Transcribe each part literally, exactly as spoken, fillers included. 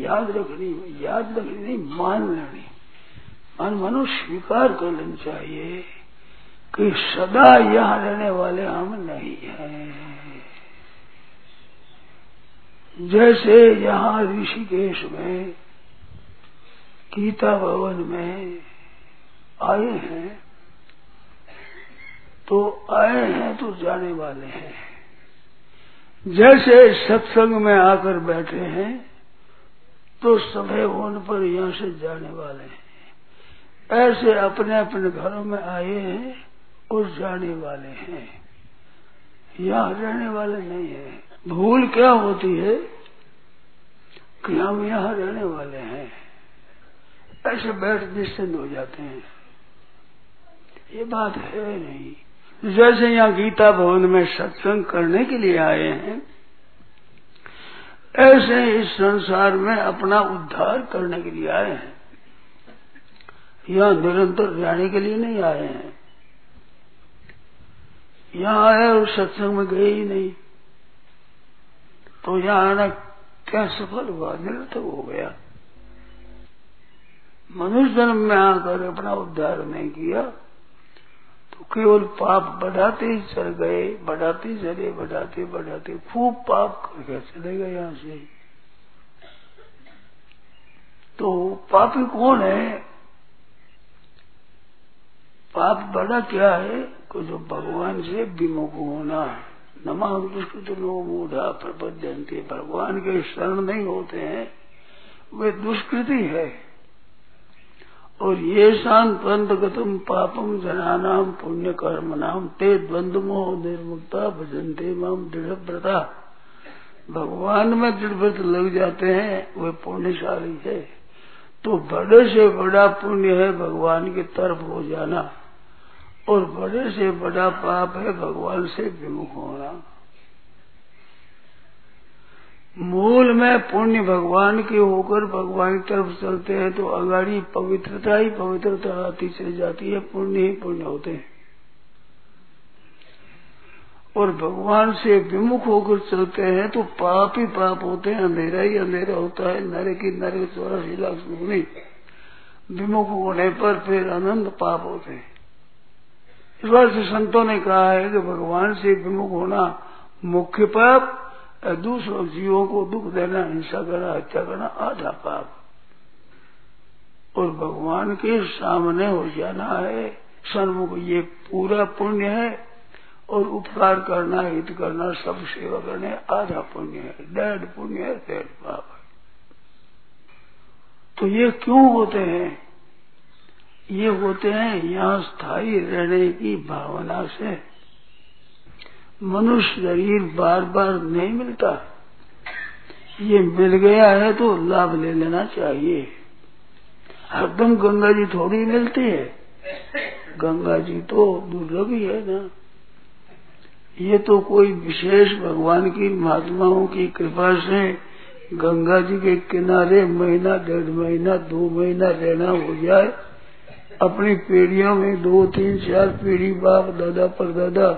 याद रखनी याद रखनी नहीं मान लेनी और मनो स्वीकार कर लेना चाहिए कि सदा यहाँ रहने वाले हम नहीं हैं। जैसे यहाँ ऋषिकेश में गीता भवन में आए हैं तो आए हैं तो जाने वाले हैं, जैसे सत्संग में आकर बैठे हैं तो सभे होने पर यहाँ से जाने वाले हैं। ऐसे अपने अपने घरों में आए हैं और जाने वाले हैं, यहाँ रहने वाले नहीं हैं। भूल क्या होती है कि हम यहाँ रहने वाले हैं, ऐसे बैठ निश्चिंत हो जाते हैं। ये बात है नहीं। जैसे यहाँ गीता भवन में सत्संग करने के लिए आए हैं, ऐसे इस संसार में अपना उद्धार करने के लिए आए हैं, यहाँ निरंतर रहने के लिए नहीं आए हैं। यहाँ आए और सत्संग में गए ही नहीं तो यहाँ आना क्या सफल हुआ, निरर्थक हो गया। मनुष्य जन्म में आकर अपना उद्धार नहीं किया, केवल पाप बढ़ाते ही चल गए, बढ़ाते चले, बढ़ाते बढ़ाते खूब पाप करके चले गए यहाँ से। तो पापी कौन है? पाप बड़ा क्या है? को जो भगवान से विमुख होना। नमः कृष्ण तो लोग मूढ़ा प्रपद्यन्ते, भगवान के शरण नहीं होते हैं, वे दुष्कृति है। और ये शांत पंथ गतम पापम जनानाम पुण्य कर्म नाम ते द्वंद्व मोह निर्मुक्ता भजनते माम दृढ़व्रता। भगवान में दृढ़व्रत लग जाते हैं वे पुण्यशाली है। तो बड़े से बड़ा पुण्य है भगवान की तरफ हो जाना, और बड़े से बड़ा पाप है भगवान से विमुख होना। मूल में पुण्य भगवान के होकर भगवान की तरफ चलते हैं तो अगाड़ी पवित्रता ही पवित्रता आती चली जाती है, पुण्य ही पुण्य होते हैं। और भगवान से विमुख होकर चलते हैं तो पाप ही पाप होते हैं, अंधेरा ही अंधेरा होता है, नरक ही नरक, चौरासी लाख सुगुनी। विमुख होने पर फिर अनंत पाप होते हैं। इस बात से संतों ने कहा है कि भगवान से विमुख होना मुख्य पाप, दूसरों जीवों को दुख देना, हिंसा करना, हत्या करना आधा पाप। और भगवान के सामने हो जाना है सन्मुख, ये पूरा पुण्य है। और उपकार करना, हित करना, सब सेवा करने आधा पुण्य है, डेढ़ पुण्य है, डेढ़ पाप है। तो ये क्यों होते हैं? ये होते हैं यहाँ स्थायी रहने की भावना से। मनुष्य शरीर बार बार नहीं मिलता, ये मिल गया है तो लाभ ले लेना चाहिए। हरदम गंगा जी थोड़ी मिलती है, गंगा जी तो दुर्लभ ही है ना। ये तो कोई विशेष भगवान की महात्माओं की कृपा से गंगा जी के किनारे महीना डेढ़ महीना दो महीना रहना हो जाए, अपनी पीढ़ियों में दो तीन चार पीढ़ी, बाप दादा परदादा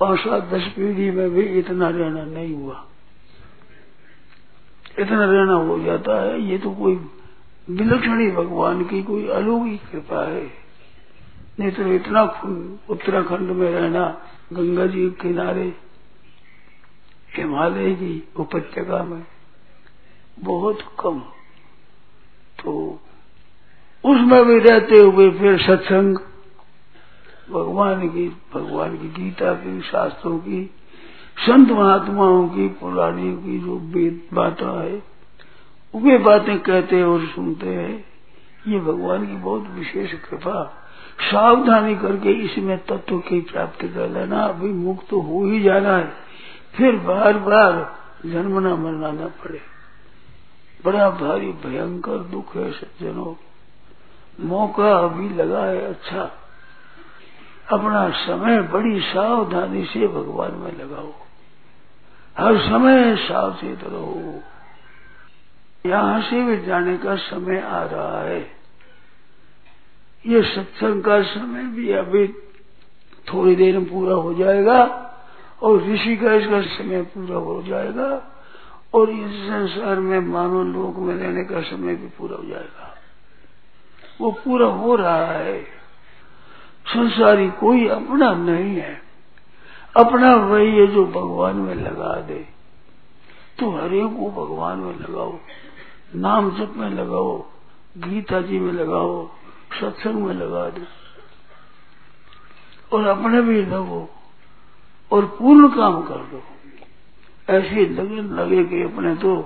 पांच सात दस पीढ़ी में भी इतना रहना नहीं हुआ, इतना रहना हो जाता है। ये तो कोई विलक्षणी भगवान की कोई अलौकिक कृपा है। नहीं तो इतना उत्तराखंड में रहना, गंगा जी के किनारे हिमालय की उपत्यका में बहुत कम। तो उसमें भी रहते हुए फिर सत्संग, भगवान की भगवान की गीता की, शास्त्रों की, संत महात्माओं की, पुरानी की जो वेद बाता है वे बातें कहते हैं और सुनते हैं। ये भगवान की बहुत विशेष कृपा। सावधानी करके इसमें तत्व की प्राप्ति कर लेना, अभी मुक्त तो हो ही जाना है, फिर बार बार जन्मना मरना न पड़े। बड़ा भारी भयंकर दुख है सज्जनों। मौका अभी लगा है अच्छा, अपना समय बड़ी सावधानी से भगवान में लगाओ, हर समय सावचेत रहो। यहाँ से भी जाने का समय आ रहा है, ये सत्संग का समय भी अभी थोड़ी देर में पूरा हो जाएगा और ऋषि का इसका समय पूरा हो जाएगा और इस संसार में मानव लोक में रहने का समय भी पूरा हो जाएगा। वो पूरा हो रहा है। संसारी कोई अपना नहीं है, अपना वही है जो भगवान में लगा दे। तो हरेक को भगवान में लगाओ, नाम जप में लगाओ, गीता जी में लगाओ, सत्संग में लगा दो और अपने भी लगो और पूर्ण काम कर दो। ऐसी लगन लगे कि अपने तो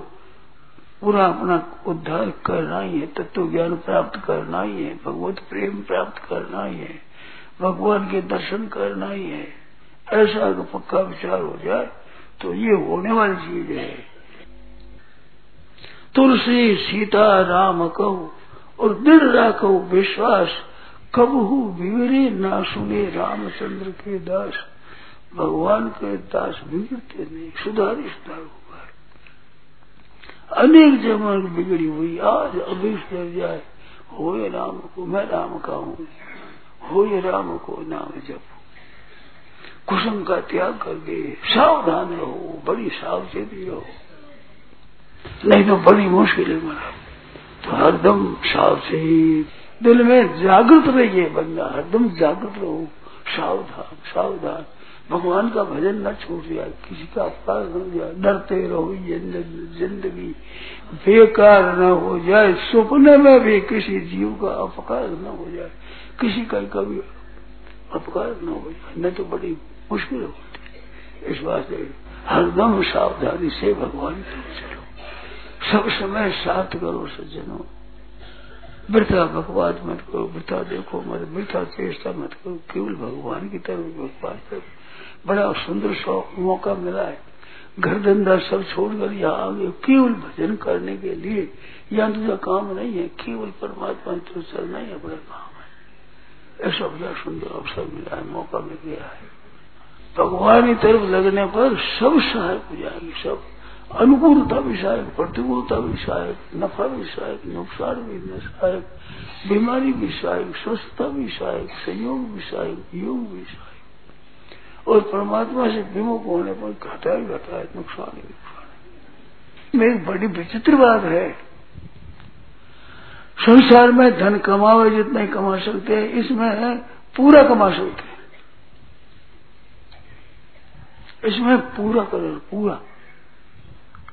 पूरा अपना उद्धार करना ही है, तत्व ज्ञान प्राप्त करना ही है, भगवत प्रेम प्राप्त करना ही है, भगवान के दर्शन करना ही है। ऐसा अगर पक्का विचार हो जाए तो ये होने वाली चीज है। तुलसी सीता राम कहू और दिल राखो विश्वास, कबहू बिगड़े ना सुने रामचंद्र के दास। भगवान के दास बिगड़ते नहीं, सुधारिष्ठा हुआ है। अनेक जमाने बिगड़ी हुई, आज अभिष्ट जाए हो ये राम को, मैं राम का हूँ, हो ये राम को नाम जप, कुसुम का त्याग कर दे। सावधान रहो, बड़ी सावचेती रहो, नहीं तो बड़ी मुश्किल है मना। तो हरदम सावचेत, दिल में जागृत रहिए बंदा, हरदम जागृत रहो, सावधान सावधान, भगवान का भजन न छोड़ दिया, किसी का अपकार न दिया, डरते रहो, ये जिंदगी बेकार न हो जाए, सपने में भी किसी जीव का अपकार न हो जाए, किसी का कभी अपकार न हो जाए, नहीं तो बड़ी मुश्किल होती। इस बात से हरदम सावधानी से भगवान की ओर चलो, सब समय साथ करो सज्जनों। वृथा बकवास मत करो, वृथा देखो मत, वृथा चेष्टा मत करो, केवल भगवान की तरफ बकवास करो। बड़ा सुंदर मौका मिला है, घर धंधा सब छोड़कर यहाँ आ गए केवल भजन करने के लिए। यहाँ तुझा काम नहीं है, केवल परमात्मा तो चलना ही अपना काम है। ऐसा बड़ा सुंदर अवसर मिला है, मौका मिल गया है। भगवान की तरफ लगने पर सब सहायक हो जाएगी, सब अनुकूलता भी सहायक, प्रतिकूलता भी सहायक, नफा भी सहायक, नुकसान भी सहायक, बीमारी भी सहायक, स्वस्थता भी सहायक, संयोग भी सहायक, योग भी सहायक। और परमात्मा से विमुख होने पर घाटा ही घाटा है, नुकसान ही नुकसान है। एक बड़ी विचित्र बात है, संसार में धन कमावे जितने कमा सकते हैं, इसमें पूरा कमा सकते हैं, इसमें पूरा करो पूरा।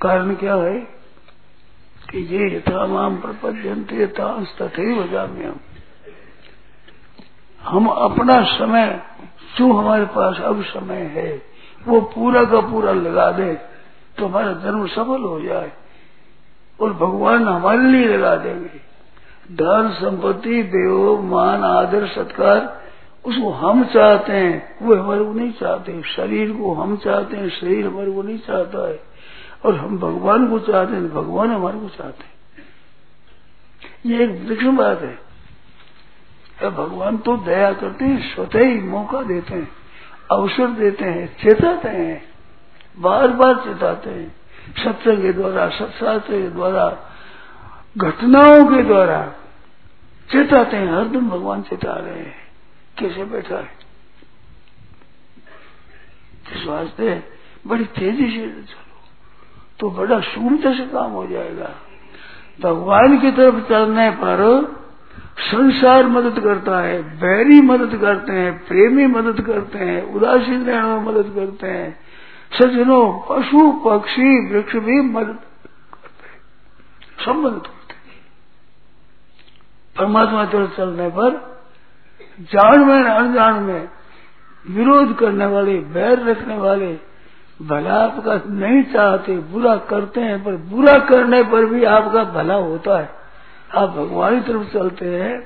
कारण क्या है कि ये यथा माम प्रपद्यन्ते यथा तथैव गम्यहम्। हम अपना समय जो हमारे पास अब समय है वो पूरा का पूरा लगा दे तो हमारा जन्म सफल हो जाए और भगवान हमारे लिए लगा देंगे। धन संपत्ति देव मान आदर सत्कार उसको हम चाहते हैं, वो हमारे को नहीं चाहते। शरीर को हम चाहते हैं, शरीर हमारे को नहीं चाहता है। और हम भगवान को चाहते हैं, भगवान हमारे को चाहते हैं। ये एक विलक्षण बात है। भगवान तो दया करते हैं, स्वतः ही मौका देते हैं, अवसर देते हैं, चेताते हैं, बार बार चेताते हैं, सत्संग के द्वारा, सत्शास्त्र के द्वारा, घटनाओं के द्वारा चेताते हैं। हर दिन भगवान चेता रहे हैं, कैसे बैठा है। इस वास्ते बड़ी तेजी से तो बड़ा शून्य से काम हो जाएगा। भगवान की तरफ चलने पर संसार मदद करता है, बैरी मदद करते हैं, प्रेमी मदद करते हैं, उदासीन रहने में मदद करते हैं, सज्जनों पशु पक्षी वृक्ष भी मदद करते हैं, सब मदद करते हैं। परमात्मा की तरफ चलने पर जान में अनजान में विरोध करने वाले, बैर रखने वाले, भला आपका नहीं चाहते, बुरा करते हैं, पर बुरा करने पर भी आपका भला होता है। आप भगवान की तरफ चलते हैं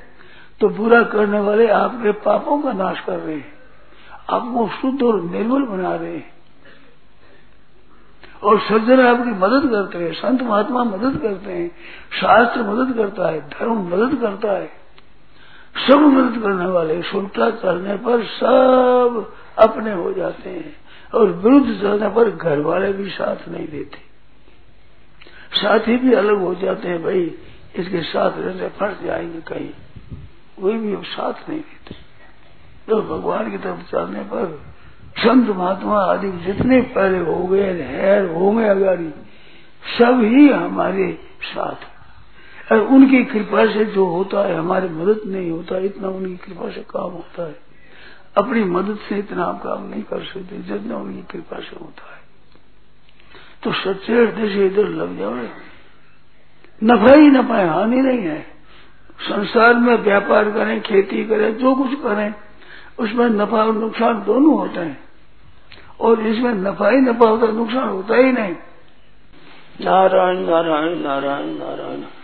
तो बुरा करने वाले आपके पापों का नाश कर रहे हैं, आपको शुद्ध और निर्मल बना रहे हैं और सज्जन आपकी मदद करते हैं, संत महात्मा मदद करते हैं, शास्त्र मदद करता है, धर्म मदद करता है, सब मदद करने वाले। सुलटा चलने पर सब अपने हो जाते हैं और विरुद्ध चलने पर घर वाले भी साथ नहीं देते, साथी भी अलग हो जाते हैं। भाई इसके साथ रहते फंस जाएंगे कहीं, कोई भी अब साथ नहीं देते। तो भगवान की तरफ चलने पर संत महात्मा आदि जितने पहले हो गए हैर होंगे अगारी, सब ही हमारे साथ और उनकी कृपा से जो होता है, हमारी मदद नहीं होता, इतना उनकी कृपा से काम होता है। अपनी मदद से इतना आप काम नहीं कर सकते जितना उनकी कृपा से होता है। तो सच्चे हृदय से इधर लग जाओ, नफा ही न पाए, हानि नहीं है। संसार में व्यापार करें, खेती करें, जो कुछ करें उसमें नफा और नुकसान दोनों होते हैं, और इसमें नफा ही नफा होता है, नुकसान होता ही नहीं। नारायण नारायण नारायण नारायण।